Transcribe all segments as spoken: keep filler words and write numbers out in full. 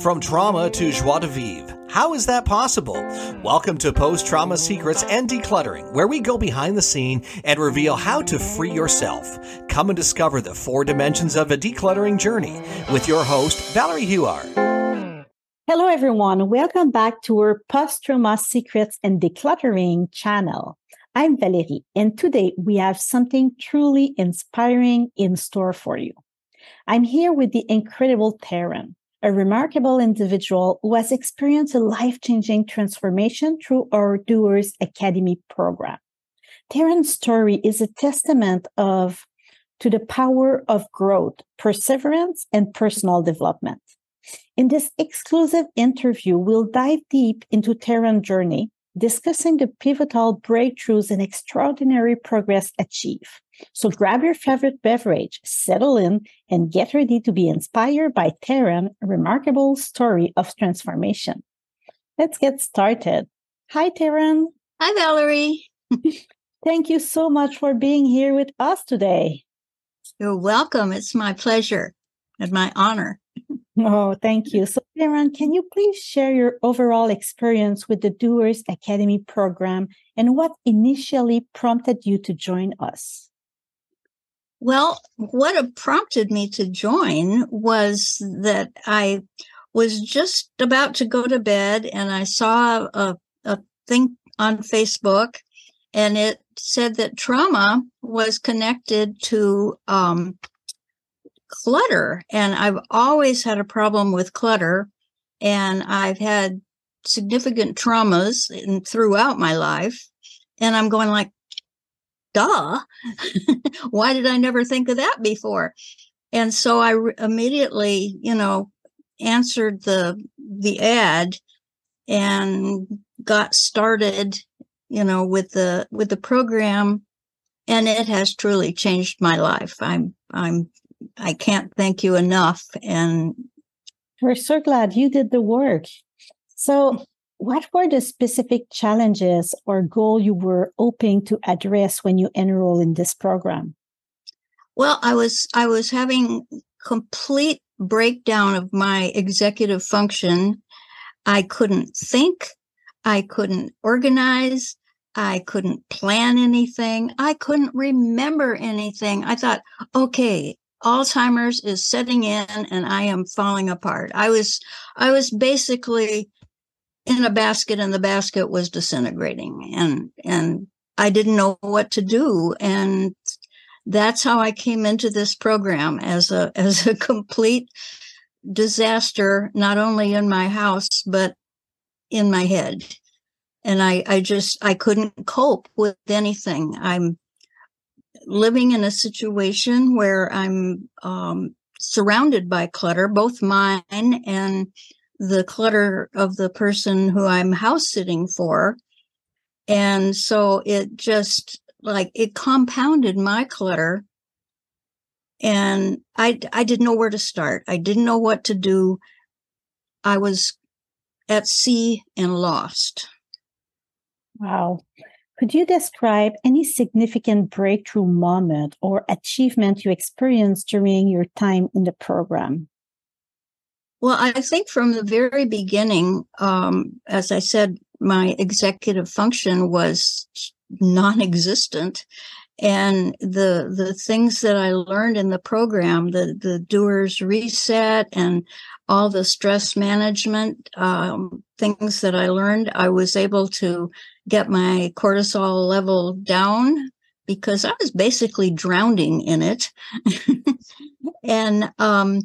From trauma to joie de vivre. How is that possible? Welcome to Post-Trauma Secrets and Decluttering, where we go behind the scene and reveal how to free yourself. Come and discover the four dimensions of a decluttering journey with your host, Valerie Huar. Hello, everyone. Welcome back to our Post-Trauma Secrets and Decluttering channel. I'm Valerie, and today we have something truly inspiring in store for you. I'm here with the incredible Tharon, a remarkable individual who has experienced a life-changing transformation through our Doers Academy program. Tharon's story is a testament of, to the power of growth, perseverance, and personal development. In this exclusive interview, we'll dive deep into Tharon's journey, discussing the pivotal breakthroughs and extraordinary progress achieved. So grab your favorite beverage, settle in, and get ready to be inspired by Tharon's remarkable story of transformation. Let's get started. Hi, Tharon. Hi, Valerie. Thank you so much for being here with us today. You're welcome. It's my pleasure and my honor. Oh, thank you. So, Tharon, can you please share your overall experience with the Doers Academy program and what initially prompted you to join us? Well, what prompted me to join was that I was just about to go to bed and I saw a, a thing on Facebook, and it said that trauma was connected to um, clutter. And I've always had a problem with clutter, and I've had significant traumas in, throughout my life. And I'm going like, duh, why did I never think of that before? And so I re- immediately, you know, answered the the ad and got started, you know, with the with the program, and it has truly changed my life. I'm I'm I can't thank you enough, and we're so glad you did the work. So what were the specific challenges or goal you were hoping to address when you enroll in this program? Well, I was I was having complete breakdown of my executive function. I couldn't think. I couldn't organize. I couldn't plan anything. I couldn't remember anything. I thought, okay, Alzheimer's is setting in and I am falling apart. I was I was basically in a basket, and the basket was disintegrating, and and I didn't know what to do. And that's how I came into this program, as a as a complete disaster, not only in my house but in my head. And I I just I couldn't cope with anything. I'm living in a situation where I'm um, surrounded by clutter, both mine and the clutter of the person who I'm house sitting for. And so it just like it compounded my clutter, and I, I didn't know where to start. I didn't know what to do. I was at sea and lost. Wow. Could you describe any significant breakthrough moment or achievement you experienced during your time in the program? Well, I think from the very beginning, um, as I said, my executive function was non-existent. And the the things that I learned in the program, the, the Doers Reset and all the stress management um, things that I learned, I was able to get my cortisol level down because I was basically drowning in it. and um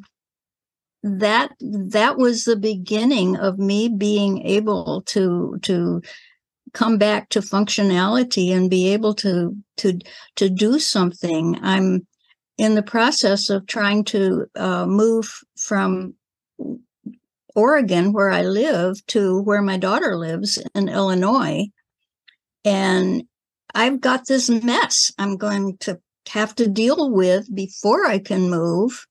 That that was the beginning of me being able to to come back to functionality and be able to to to do something. I'm in the process of trying to uh, move from Oregon, where I live, to where my daughter lives in Illinois, and I've got this mess I'm going to have to deal with before I can move.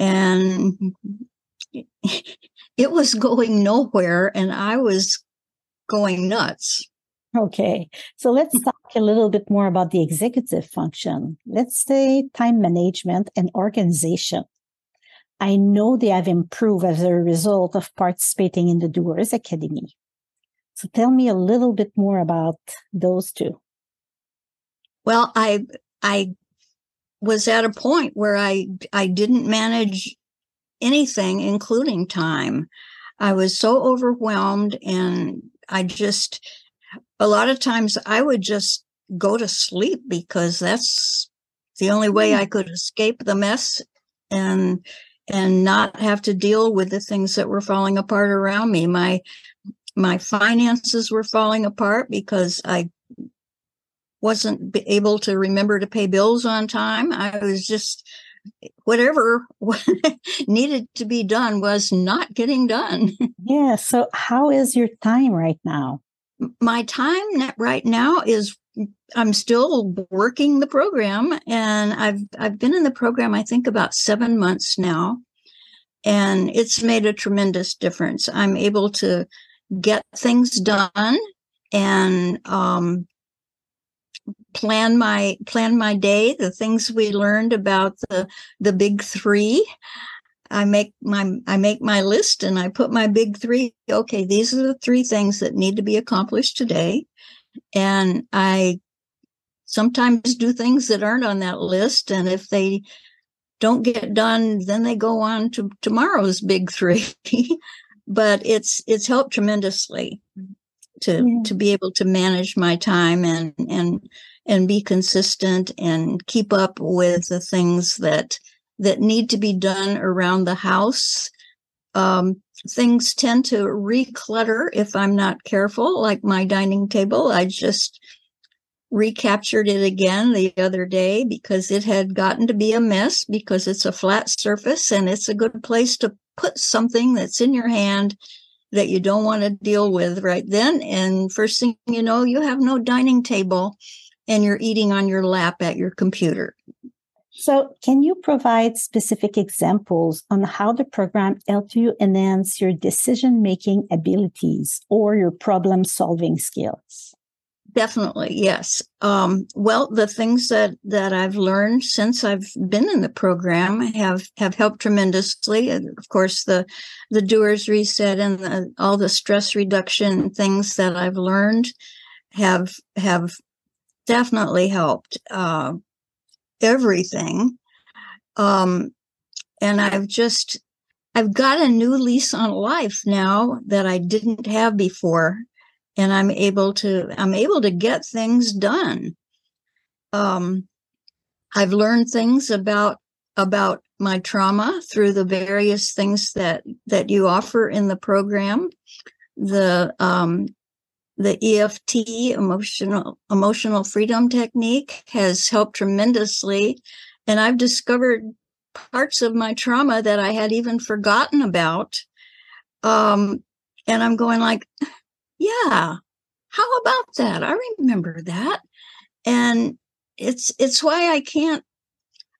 And it was going nowhere, and I was going nuts. Okay, so let's talk a little bit more about the executive function. Let's say time management and organization. I know they have improved as a result of participating in the Doers Academy. So tell me a little bit more about those two. Well, I I was at a point where I, I didn't manage anything, including time. I was so overwhelmed, and I just, a lot of times I would just go to sleep because that's the only way I could escape the mess and and not have to deal with the things that were falling apart around me. My my finances were falling apart because I wasn't able to remember to pay bills on time. I was just, whatever needed to be done was not getting done. Yeah. So how is your time right now? My time right now is I'm still working the program, and I've I've been in the program, I think, about seven months now, and it's made a tremendous difference. I'm able to get things done and um, plan my plan my day. The things we learned about the the big three. I make my I make my list and I put my big three. Okay, these are the three things that need to be accomplished today. And I sometimes do things that aren't on that list. And if they don't get done, then they go on to tomorrow's big three. But it's it's helped tremendously to yeah. to be able to manage my time and and and be consistent and keep up with the things that that need to be done around the house. Um, things tend to reclutter if I'm not careful, like my dining table. I just recaptured it again the other day because it had gotten to be a mess because it's a flat surface and it's a good place to put something that's in your hand that you don't want to deal with right then. And first thing you know, you have no dining table and you're eating on your lap at your computer. So can you provide specific examples on how the program helped you enhance your decision-making abilities or your problem-solving skills? Definitely, yes. Um, well, the things that, that I've learned since I've been in the program have, have helped tremendously. And of course, the, the Doers Reset and the, all the stress reduction things that I've learned have, have definitely helped. Uh, everything. Um, and I've just, I've got a new lease on life now that I didn't have before. And I'm able to, I'm able to get things done. Um, I've learned things about, about my trauma through the various things that, that you offer in the program. The, um, The E F T, emotional emotional freedom technique, has helped tremendously, and I've discovered parts of my trauma that I had even forgotten about. Um, and I'm going like, yeah, how about that? I remember that, and it's it's why I can't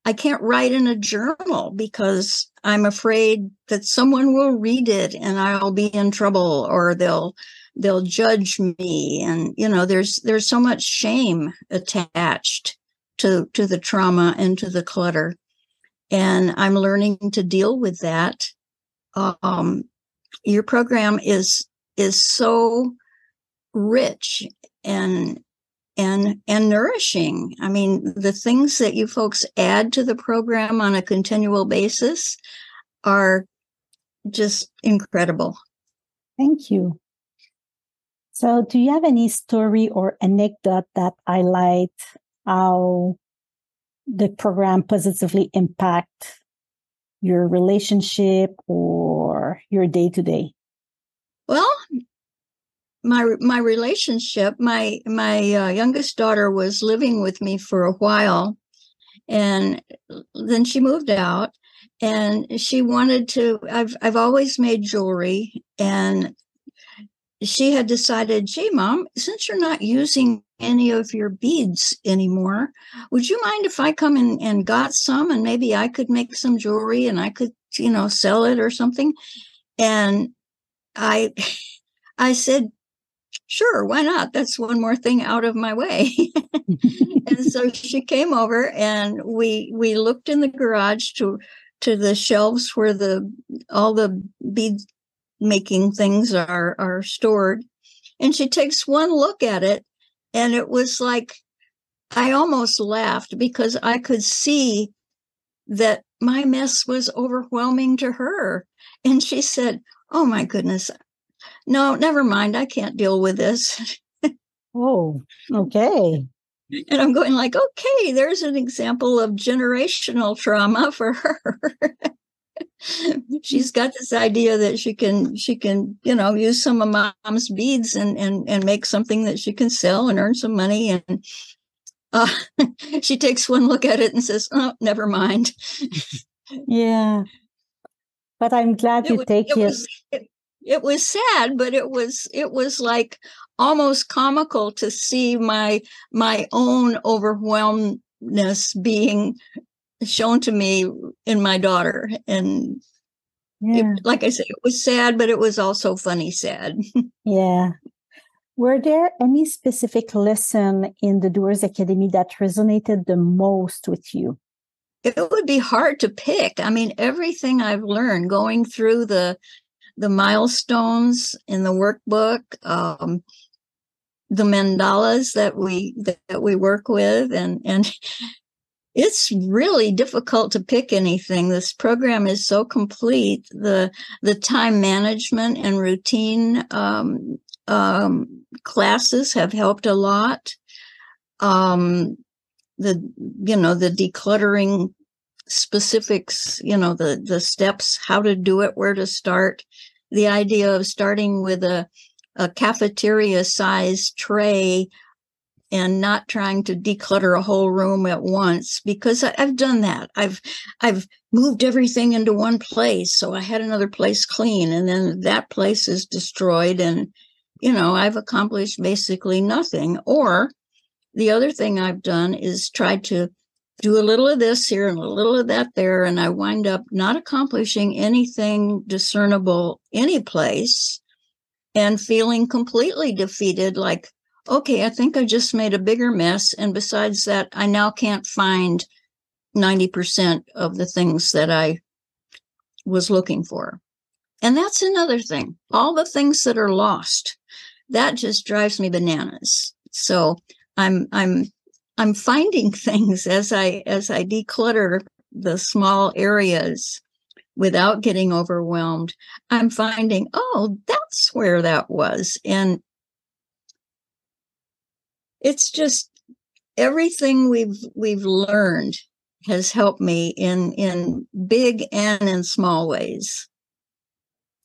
I can't write in a journal because I'm afraid that someone will read it and I'll be in trouble, or they'll. They'll judge me. And, you know, there's there's so much shame attached to, to the trauma and to the clutter. And I'm learning to deal with that. Um, your program is is so rich and and and nourishing. I mean, the things that you folks add to the program on a continual basis are just incredible. Thank you. So do you have any story or anecdote that highlight how the program positively impact your relationship or your day-to-day? Well, my my relationship, my, my uh, youngest daughter was living with me for a while, and then she moved out, and she wanted to, I've I've always made jewelry, and she had decided, gee, Mom, since you're not using any of your beads anymore, would you mind if I come in and got some, and maybe I could make some jewelry and I could, you know, sell it or something? And I, I said, sure, why not? That's one more thing out of my way. And so she came over, and we, we looked in the garage to to the shelves where the all the bead making things are are stored. And she takes one look at it, and it was like, I almost laughed because I could see that my mess was overwhelming to her. And she said, "Oh, my goodness. No, never mind. I can't deal with this." Oh, okay. And I'm going like, okay, there's an example of generational trauma for her. She's got this idea that she can, she can, you know, use some of mom's beads and, and, and make something that she can sell and earn some money. And uh, she takes one look at it and says, "Oh, never mind." Yeah. But I'm glad it you was, take it. Your... Was, it, it was sad, but it was, it was like almost comical to see my, my own overwhelmedness being shown to me in my daughter. And yeah. it, like I said, it was sad, but it was also funny sad. Yeah. Were there any specific lesson in the Doers Academy that resonated the most with you? It would be hard to pick. I mean, everything I've learned going through the the milestones in the workbook, um, the mandalas that we that we work with, and and it's really difficult to pick anything. This program is so complete. The the time management and routine um, um, classes have helped a lot. Um, the you know the decluttering specifics, you know, the, the steps, how to do it, where to start. The idea of starting with a, a cafeteria size tray and not trying to declutter a whole room at once, because I, I've done that. I've, I've moved everything into one place. So I had another place clean, and then that place is destroyed. And, you know, I've accomplished basically nothing. Or the other thing I've done is tried to do a little of this here and a little of that there, and I wind up not accomplishing anything discernible any place and feeling completely defeated, like, okay, I think I just made a bigger mess. And besides that, I now can't find ninety percent of the things that I was looking for. And that's another thing. All the things that are lost, that just drives me bananas. So I'm, I'm, I'm finding things as I as I declutter the small areas without getting overwhelmed. I'm finding, oh, that's where that was. And it's just everything we've we've learned has helped me in in big and in small ways.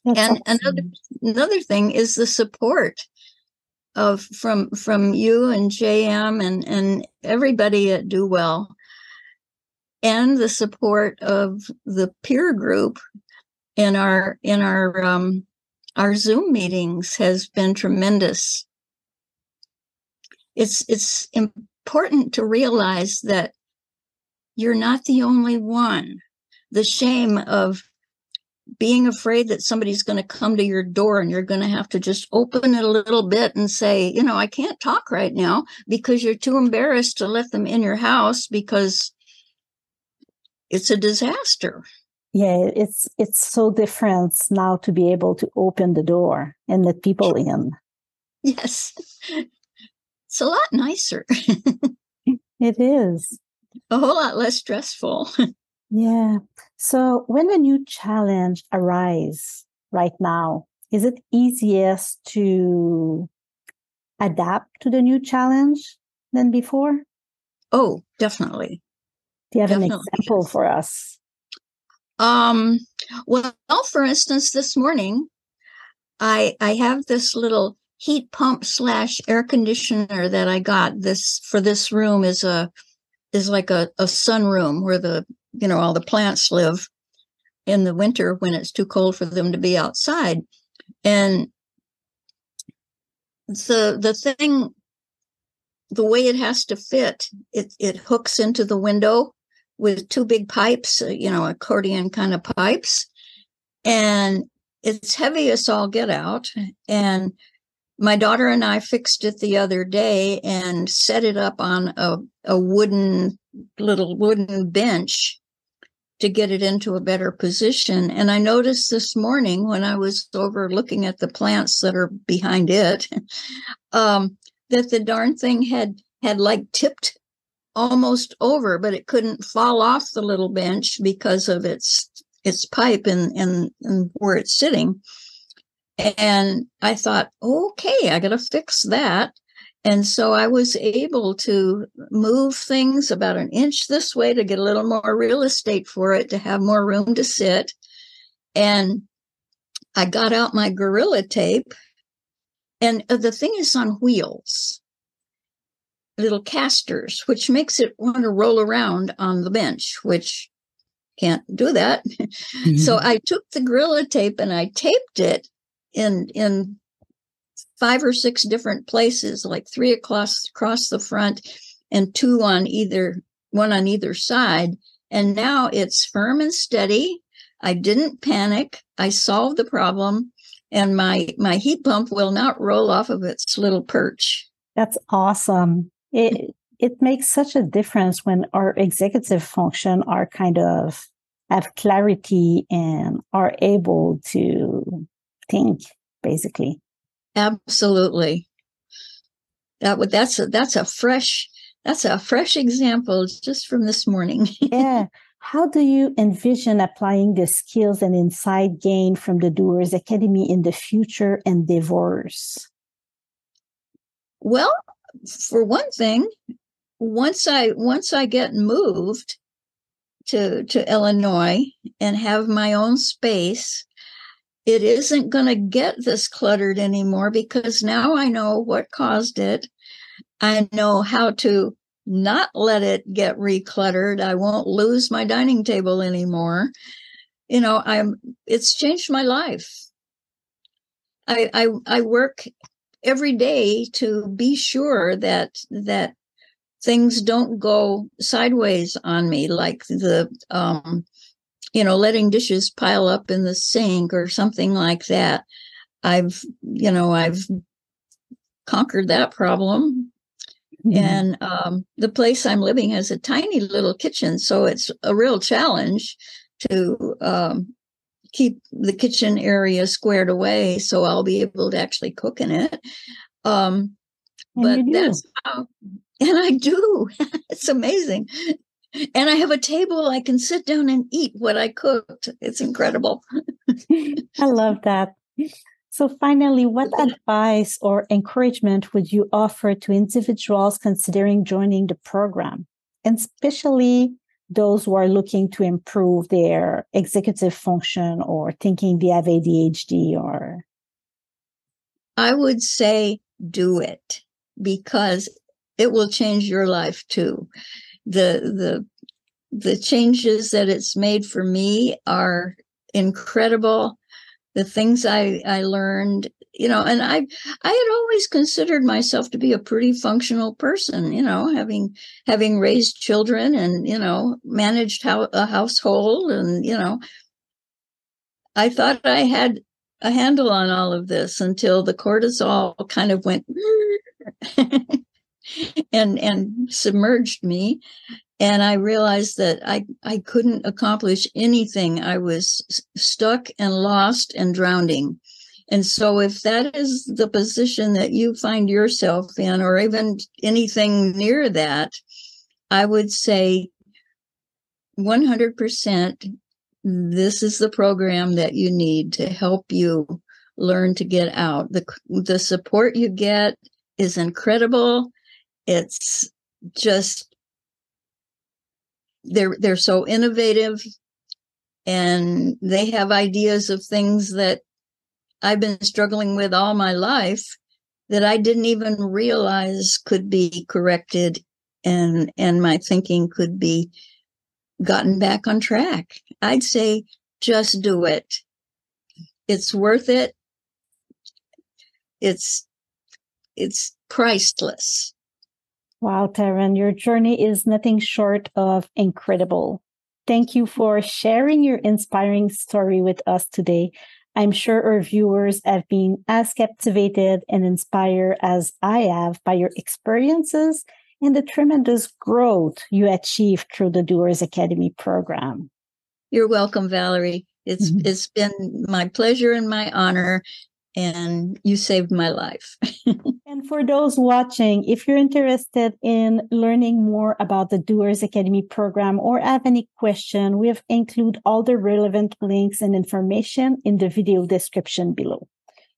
That's and awesome. another another thing is the support of from from you and J M and and everybody at Do Well, and the support of the peer group in our in our um our Zoom meetings has been tremendous. It's it's important to realize that you're not the only one. The shame of being afraid that somebody's going to come to your door and you're going to have to just open it a little bit and say, you know, I can't talk right now because you're too embarrassed to let them in your house, because it's a disaster. Yeah, it's it's so different now to be able to open the door and let people in. Yes. It's a lot nicer. It is. A whole lot less stressful. Yeah. So when a new challenge arises right now, is it easiest to adapt to the new challenge than before? Oh, definitely. Do you have definitely. an example for us? Um, well, for instance, this morning, I I have this little heat pump slash air conditioner that I got. This for this room is a is like a, a sunroom where the you know, all the plants live in the winter when it's too cold for them to be outside. And the the thing, the way it has to fit, it, it hooks into the window with two big pipes, you know, accordion kind of pipes. And it's heavy as all get out. And my daughter and I fixed it the other day and set it up on a, a wooden, little wooden bench to get it into a better position. And I noticed this morning when I was over looking at the plants that are behind it, um, that the darn thing had had like tipped almost over, but it couldn't fall off the little bench because of its its pipe and, and, and where it's sitting. And I thought, okay, I got to fix that. And so I was able to move things about an inch this way to get a little more real estate for it, to have more room to sit. And I got out my Gorilla Tape. And the thing is on wheels, little casters, which makes it want to roll around on the bench, which can't do that. Mm-hmm. So I took the Gorilla Tape and I taped it in in. five or six different places, like three across, across the front and two on either, one on either side. And now it's firm and steady. I didn't panic. I solved the problem, and my, my heat pump will not roll off of its little perch. That's awesome. It, it makes such a difference when our executive function are kind of have clarity and are able to think, basically. Absolutely. That would that's a, that's a fresh that's a fresh example just from this morning. Yeah. How do you envision applying the skills and insight gained from the Doers Academy in the future endeavors? Well, for one thing, once I once I get moved to to Illinois and have my own space, it isn't going to get this cluttered anymore, because now I know what caused it. I know how to not let it get recluttered. I won't lose my dining table anymore. You know, I'm. It's changed my life. I I, I work every day to be sure that that things don't go sideways on me, like the. Um, You know, letting dishes pile up in the sink or something like that. I've, you know, I've conquered that problem. Mm-hmm. And um, the place I'm living has a tiny little kitchen, so it's a real challenge to um, keep the kitchen area squared away so I'll be able to actually cook in it. Um, but that's how, and I do. It's amazing. And I have a table. I can sit down and eat what I cooked. It's incredible. I love that. So finally, what advice or encouragement would you offer to individuals considering joining the program, and especially those who are looking to improve their executive function or thinking they have A D H D? Or I would say do it, because it will change your life too. The the the changes that it's made for me are incredible. The things I, I learned, you know, and I I had always considered myself to be a pretty functional person, you know, having having raised children and, you know, managed how a household, and, you know, I thought I had a handle on all of this until the cortisol kind of went and and submerged me, and I realized that I, I couldn't accomplish anything. I was stuck and lost and drowning. And so if that is the position that you find yourself in, or even anything near that, I would say one hundred percent this is the program that you need to help you learn to get out. The, the support you get is incredible. It's just, they're they're so innovative, and they have ideas of things that I've been struggling with all my life that I didn't even realize could be corrected, and and my thinking could be gotten back on track. I'd say just do it. It's worth it. It's it's priceless. Wow, Tharon, your journey is nothing short of incredible. Thank you for sharing your inspiring story with us today. I'm sure our viewers have been as captivated and inspired as I have by your experiences and the tremendous growth you achieved through the Doers Academy program. You're welcome, Valerie. It's mm-hmm. it's been my pleasure and my honor, and you saved my life. And for those watching, if you're interested in learning more about the Doers Academy program or have any question, we have included all the relevant links and information in the video description below.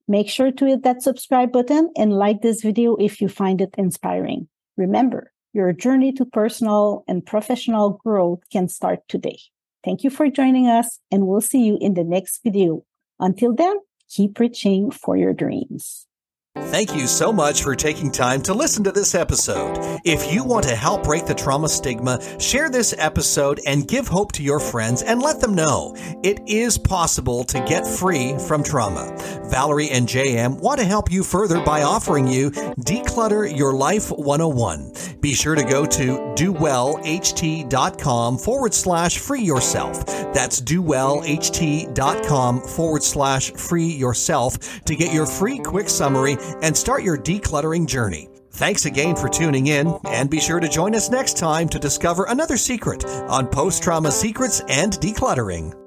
Make sure to hit that subscribe button and like this video if you find it inspiring. Remember, your journey to personal and professional growth can start today. Thank you for joining us, and we'll see you in the next video. Until then, keep reaching for your dreams. Thank you so much for taking time to listen to this episode. If you want to help break the trauma stigma, share this episode and give hope to your friends and let them know it is possible to get free from trauma. Valerie and J M want to help you further by offering you Declutter Your Life one oh one. Be sure to go to dowellht.com forward slash free yourself. That's dowellht.com forward slash free yourself to get your free quick summary and start your decluttering journey. Thanks again for tuning in, and be sure to join us next time to discover another secret on Post-Trauma Secrets and Decluttering.